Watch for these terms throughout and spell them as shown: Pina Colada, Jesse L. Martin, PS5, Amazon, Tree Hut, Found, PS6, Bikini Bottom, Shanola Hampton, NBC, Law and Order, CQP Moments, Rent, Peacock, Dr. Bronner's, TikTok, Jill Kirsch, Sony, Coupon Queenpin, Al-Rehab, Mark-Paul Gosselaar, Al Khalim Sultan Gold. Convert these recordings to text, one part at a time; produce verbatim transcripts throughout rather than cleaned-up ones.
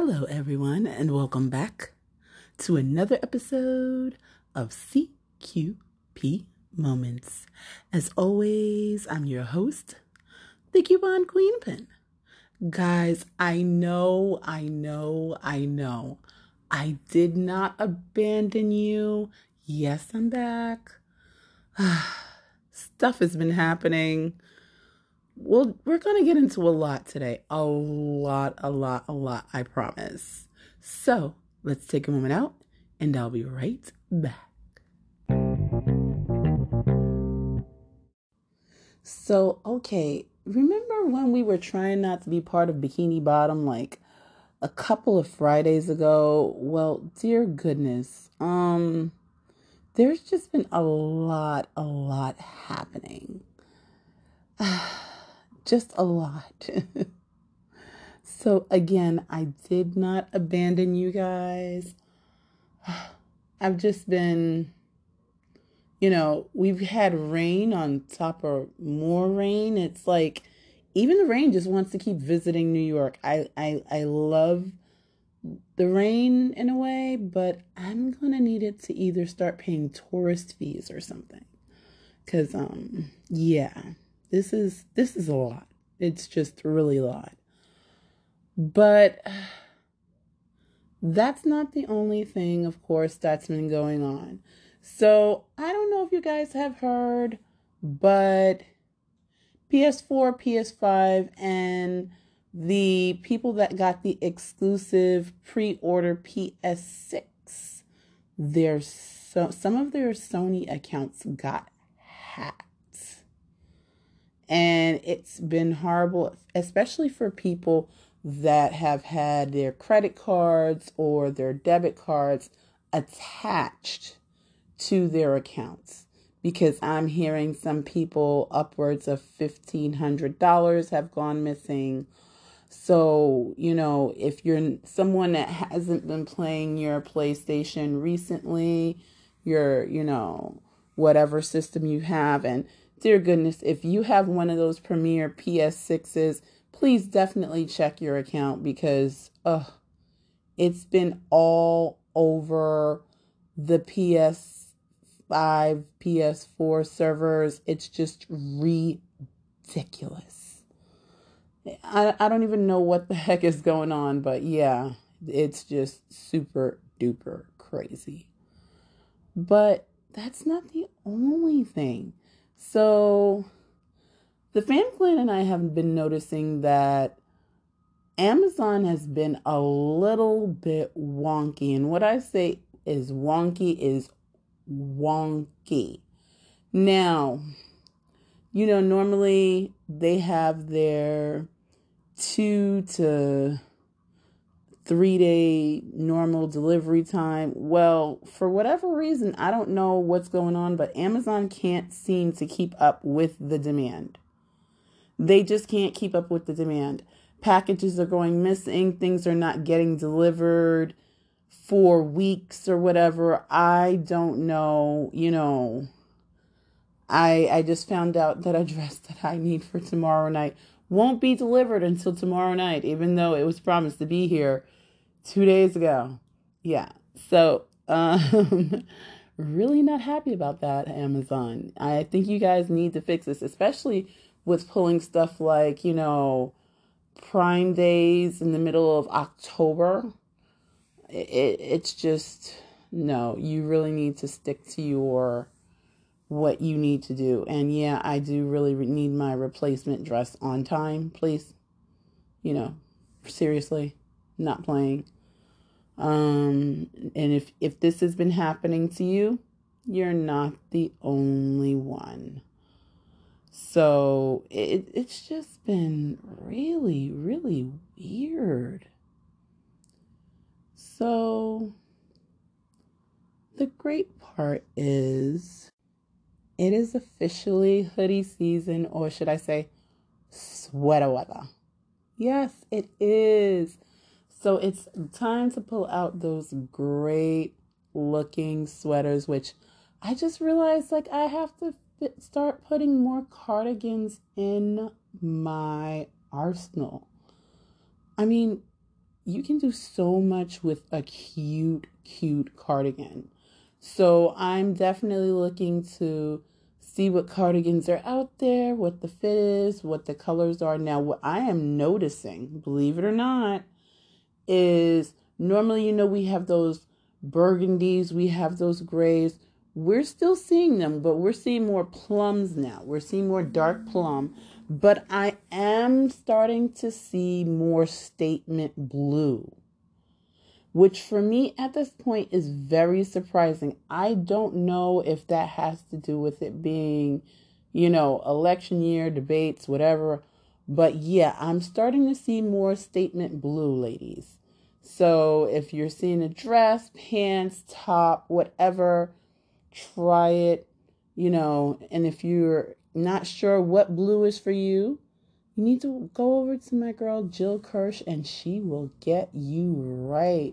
Hello, everyone, and welcome back to another episode of C Q P Moments. As always, I'm your host, the Coupon Queenpin. Guys, I know, I know, I know, I did not abandon you. Yes, I'm back. Stuff has been happening. Well, we're going to get into a lot today. A lot, a lot, a lot, I promise. So let's take a moment out and I'll be right back. So, okay, remember when we were trying not to be part of Bikini Bottom like a couple of Fridays ago? Well, dear goodness, um, there's just been a lot, a lot happening. Just a lot. So again, I did not abandon you guys. I've just been, you know, we've had rain on top of more rain. It's like, even the rain just wants to keep visiting New York. I, I, I love the rain in a way, but I'm going to need it to either start paying tourist fees or something. Because, um, yeah. This is this is a lot. It's just really a lot. But that's not the only thing, of course, that's been going on. So I don't know if you guys have heard, but P S four, P S five, and the people that got the exclusive pre-order P S six, their so some of their Sony accounts got hacked. And it's been horrible, especially for people that have had their credit cards or their debit cards attached to their accounts. Because I'm hearing some people upwards of fifteen hundred dollars have gone missing. So, you know, if you're someone that hasn't been playing your PlayStation recently, your, you know, whatever system you have, and dear goodness, if you have one of those premier P S sixes, please definitely check your account because uh, it's been all over the P S five, P S four servers. It's just ridiculous. I, I don't even know what the heck is going on, but yeah, it's just super duper crazy. But that's not the only thing. So, the fan clan and I have been noticing that Amazon has been a little bit wonky. And what I say is wonky is wonky. Now, you know, normally they have their two to three day normal delivery time. Well, for whatever reason, I don't know what's going on, but Amazon can't seem to keep up with the demand. They just can't keep up with the demand. Packages are going missing. Things are not getting delivered for weeks or whatever. I don't know. You know, I, I just found out that a dress that I need for tomorrow night won't be delivered until tomorrow night, even though it was promised to be here two days ago. Yeah. So, um, really not happy about that, Amazon. I think you guys need to fix this, especially with pulling stuff like, you know, Prime Days in the middle of October. It, it's just, no, you really need to stick to your, what you need to do. And yeah, I do really re- need my replacement dress on time, please. You know, seriously. Not playing. Um, and if, if this has been happening to you, you're not the only one. So it it's just been really, really weird. So the great part is it is officially hoodie season, or should I say sweater weather. Yes, it is. So it's time to pull out those great looking sweaters, which I just realized like I have to fit, start putting more cardigans in my arsenal. I mean, you can do so much with a cute, cute cardigan. So I'm definitely looking to see what cardigans are out there, what the fit is, what the colors are. Now, what I am noticing, believe it or not, is normally, you know, we have those burgundies, we have those grays. We're still seeing them, but we're seeing more plums now. We're seeing more dark plum. But I am starting to see more statement blue, which for me at this point is very surprising. I don't know if that has to do with it being, you know, election year, debates, whatever. But yeah, I'm starting to see more statement blue, ladies. So if you're seeing a dress, pants, top, whatever, try it, you know. And if you're not sure what blue is for you, you need to go over to my girl Jill Kirsch and she will get you right.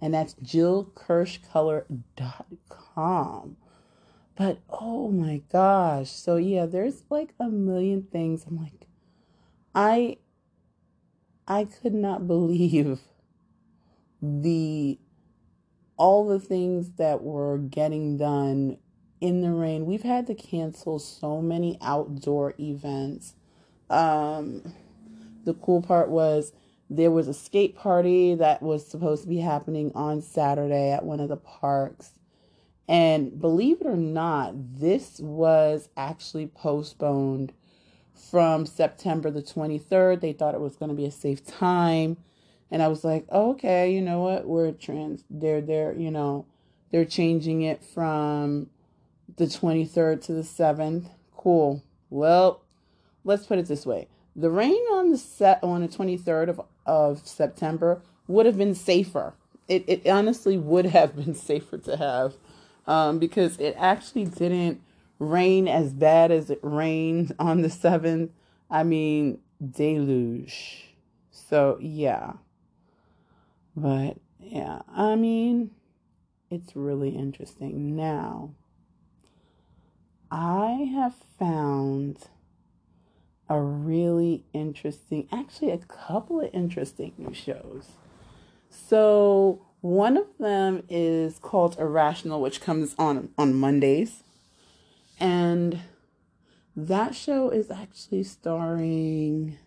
And that's jill kirsch color dot com. But oh my gosh. So yeah, there's like a million things. I'm like, I I could not believe the all the things that were getting done in the rain. We've had to cancel so many outdoor events. Um, the cool part was there was a skate party that was supposed to be happening on Saturday at one of the parks. And believe it or not, this was actually postponed from September the twenty-third. They thought it was going to be a safe time. And I was like, oh, okay, you know what? We're trans. They're, they're, you know, they're changing it from the twenty-third to the seventh. Cool. Well, let's put it this way. The rain on the set on the twenty-third of, of September would have been safer. It it honestly would have been safer to have um, because it actually didn't rain as bad as it rained on the seventh. I mean, deluge. So, yeah. But, yeah, I mean, it's really interesting. Now, I have found a really interesting, actually a couple of interesting new shows. So, one of them is called Irrational, which comes on on Mondays. And that show is actually starring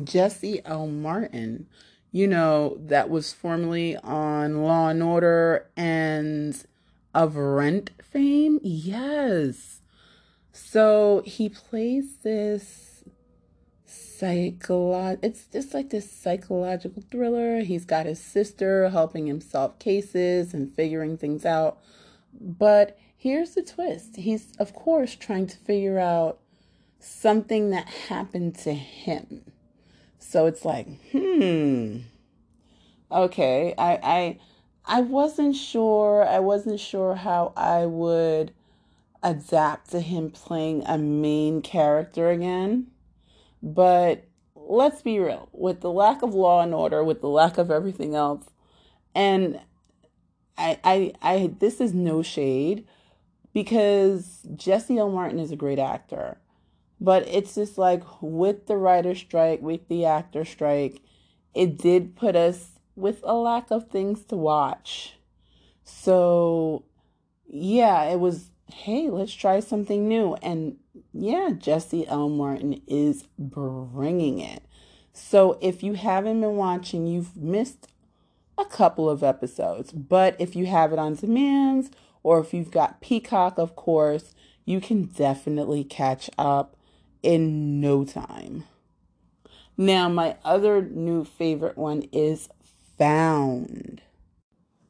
Jesse L. Martin. You know, that was formerly on Law and Order and of Rent fame. Yes. So he plays this psycholo- it's just like this psychological thriller. He's got his sister helping him solve cases and figuring things out. But here's the twist. He's, of course, trying to figure out something that happened to him. So it's like, hmm, okay, I, I, I wasn't sure, I wasn't sure how I would adapt to him playing a main character again, but let's be real, with the lack of Law and Order, with the lack of everything else, and I, I, I this is no shade, because Jesse L. Martin is a great actor. But it's just like with the writer strike, with the actor strike, it did put us with a lack of things to watch. So, yeah, it was, hey, let's try something new. And, yeah, Jesse L. Martin is bringing it. So if you haven't been watching, you've missed a couple of episodes. But if you have it on demand or if you've got Peacock, of course, you can definitely catch up in no time. Now, my other new favorite one is Found,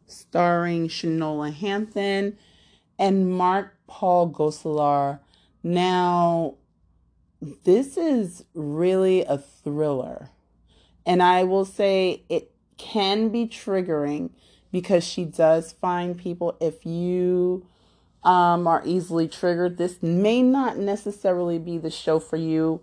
starring Shanola Hampton and Mark-Paul Gosselaar. Now, this is really a thriller. And I will say it can be triggering because she does find people, if you Um, are easily triggered, this may not necessarily be the show for you.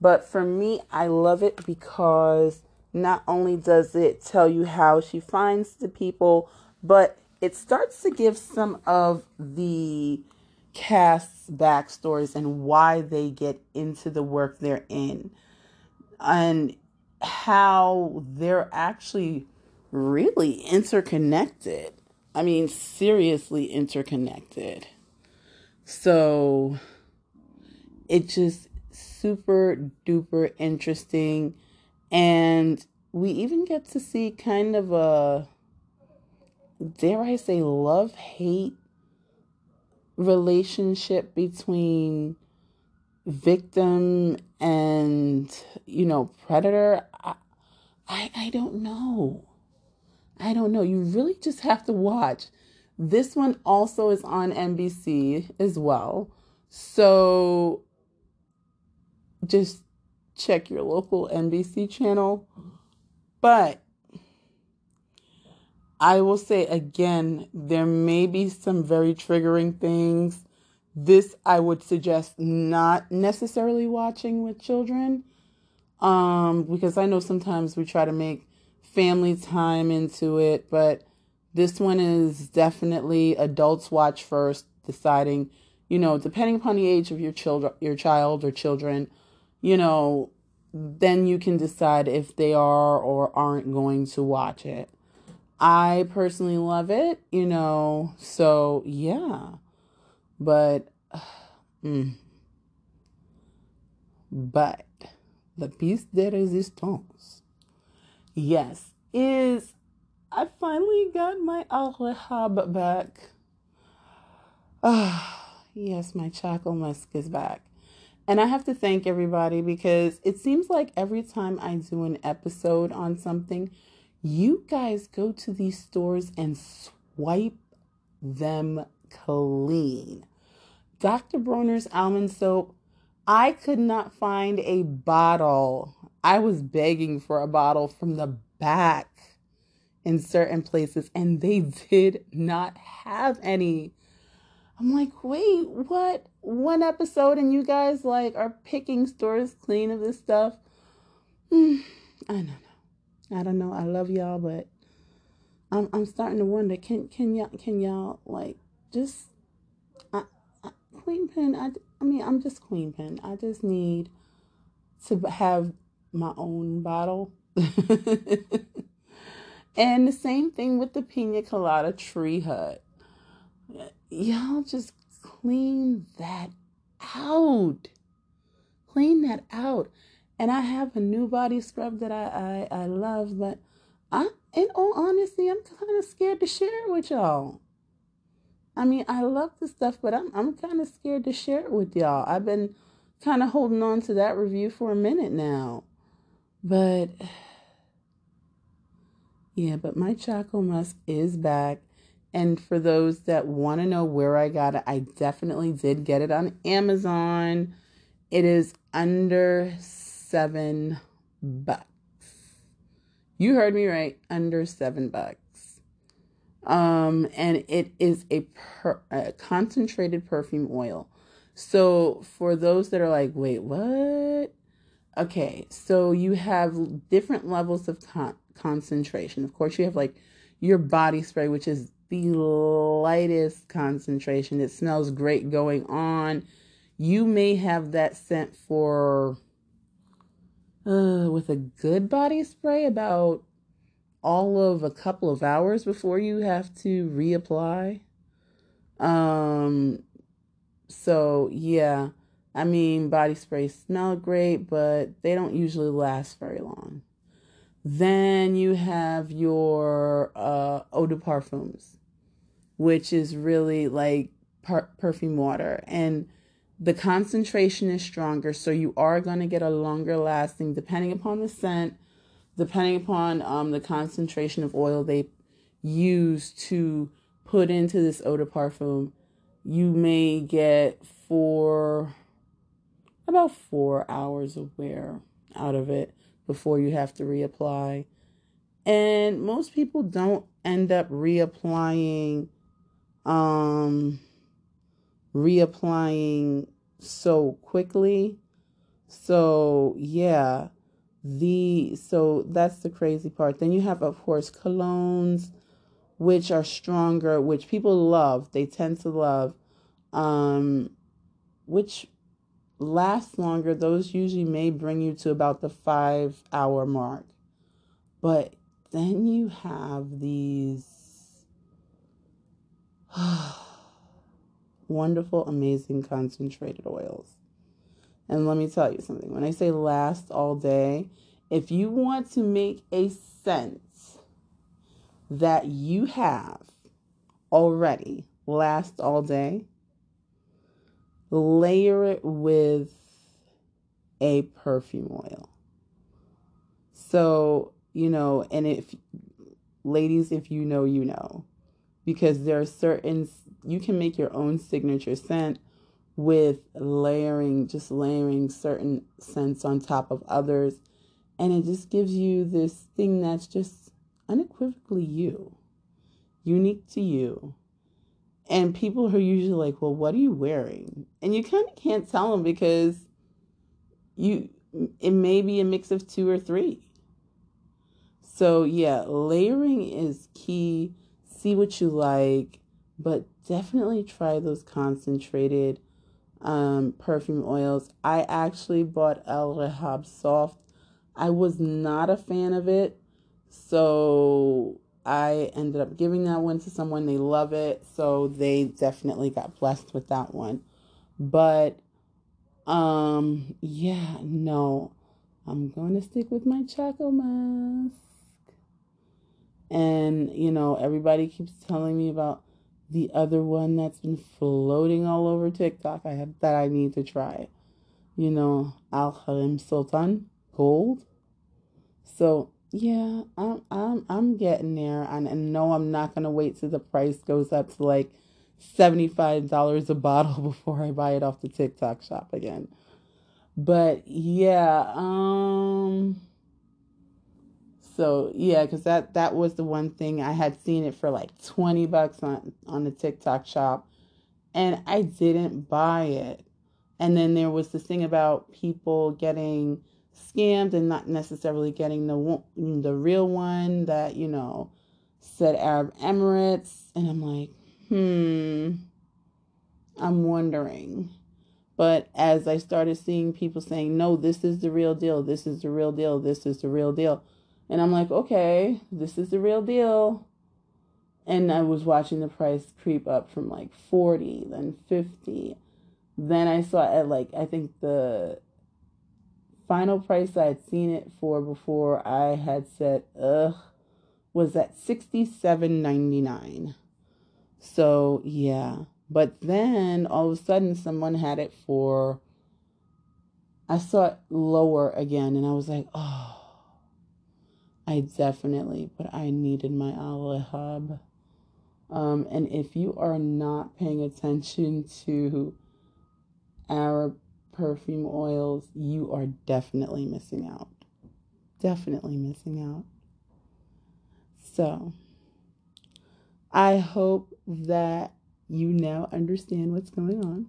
But for me, I love it because not only does it tell you how she finds the people, but it starts to give some of the cast's backstories and why they get into the work they're in. And how they're actually really interconnected. I mean, seriously interconnected. So it's just super duper interesting. And we even get to see kind of a, dare I say, love-hate relationship between victim and, you know, predator. I, I, I don't know. I don't know. You really just have to watch. This one also is on N B C as well. So just check your local N B C channel. But I will say again, there may be some very triggering things. This I would suggest not necessarily watching with children. Um, because I know sometimes we try to make family time into it, but this one is definitely adults watch first, deciding, you know, depending upon the age of your children, your child or children, you know, then you can decide if they are or aren't going to watch it. I personally love it, you know, so yeah, but, uh, mm. but the piece de resistance, yes, is I finally got my Al-Rehab back. Oh, yes, my Choco Musk is back. And I have to thank everybody because it seems like every time I do an episode on something, you guys go to these stores and swipe them clean. Doctor Bronner's almond soap, I could not find a bottle. I was begging for a bottle from the back in certain places, and they did not have any. I'm like, wait, what? One episode and you guys like are picking stores clean of this stuff. Mm, I don't know. I don't know. I love y'all, but I'm I'm starting to wonder. Can can y'all can y'all like just I, I, Queenpin? I I mean, I'm just Queenpin. I just need to have my own bottle. And the same thing with the Pina Colada Tree Hut. Y'all just clean that out. Clean that out. And I have a new body scrub that I, I, I love, but I, in all honesty, I'm kind of scared to share it with y'all. I mean, I love this stuff, but I'm I'm kind of scared to share it with y'all. I've been kind of holding on to that review for a minute now. But yeah, but my Choco Musk is back. And for those that want to know where I got it, I definitely did get it on Amazon. It is under seven bucks. You heard me right, under seven bucks. Um, and it is a, per, a concentrated perfume oil. So for those that are like, wait, what? Okay, so you have different levels of con- concentration. Of course, you have like your body spray, which is the lightest concentration. It smells great going on. You may have that scent for, uh, with a good body spray, about all of a couple of hours before you have to reapply. Um, so yeah, I mean, body sprays smell great, but they don't usually last very long. Then you have your uh, eau de parfums, which is really like per- perfume water. And the concentration is stronger, so you are going to get a longer lasting, depending upon the scent, depending upon um, the concentration of oil they use to put into this eau de parfum. You may get four, about four hours of wear out of it before you have to reapply. And most people don't end up reapplying um, reapplying so quickly. So yeah, the so that's the crazy part. Then you have, of course, colognes, which are stronger, which people love. They tend to love, um, which last longer, those usually may bring you to about the five hour mark. But then you have these wonderful, amazing concentrated oils. And let me tell you something. When I say last all day, if you want to make a scent that you have already last all day, layer it with a perfume oil. So, you know, and if, ladies, if you know, you know, because there are certain, you can make your own signature scent with layering, just layering certain scents on top of others. And it just gives you this thing that's just unequivocally you, unique to you. And people are usually like, well, what are you wearing? And you kind of can't tell them because you it may be a mix of two or three. So, yeah, layering is key. See what you like, but definitely try those concentrated um, perfume oils. I actually bought Al-Rehab Soft. I was not a fan of it, so I ended up giving that one to someone. They love it, so they definitely got blessed with that one. But, um, yeah, no, I'm going to stick with my Chaco mask. And, you know, everybody keeps telling me about the other one that's been floating all over TikTok I have, that I need to try. You know, Al Khalim Sultan Gold. So, yeah, I'm I'm I'm getting there. And no, I'm not going to wait till the price goes up to like seventy-five dollars a bottle before I buy it off the TikTok shop again. But, yeah, um... so, yeah, because that, that was the one thing. I had seen it for like twenty bucks on, on the TikTok shop, and I didn't buy it. And then there was this thing about people getting scammed and not necessarily getting the the real one that, you know, said Arab Emirates. And I'm like, hmm, I'm wondering. But as I started seeing people saying, no, this is the real deal, this is the real deal, this is the real deal. And I'm like, okay, this is the real deal. And I was watching the price creep up from like forty, then fifty. Then I saw at like, I think the final price I had seen it for before I had said, ugh, was at sixty-seven ninety-nine. So, yeah. But then all of a sudden someone had it for, I saw it lower again. And I was like, oh. I definitely, but I needed my Al-Rehab. Um, and if you are not paying attention to Arab perfume oils, you are definitely missing out. Definitely missing out. So, I hope that you now understand what's going on.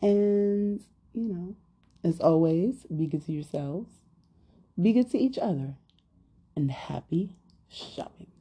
And, you know, as always, be good to yourselves. Be good to each other, and happy shopping.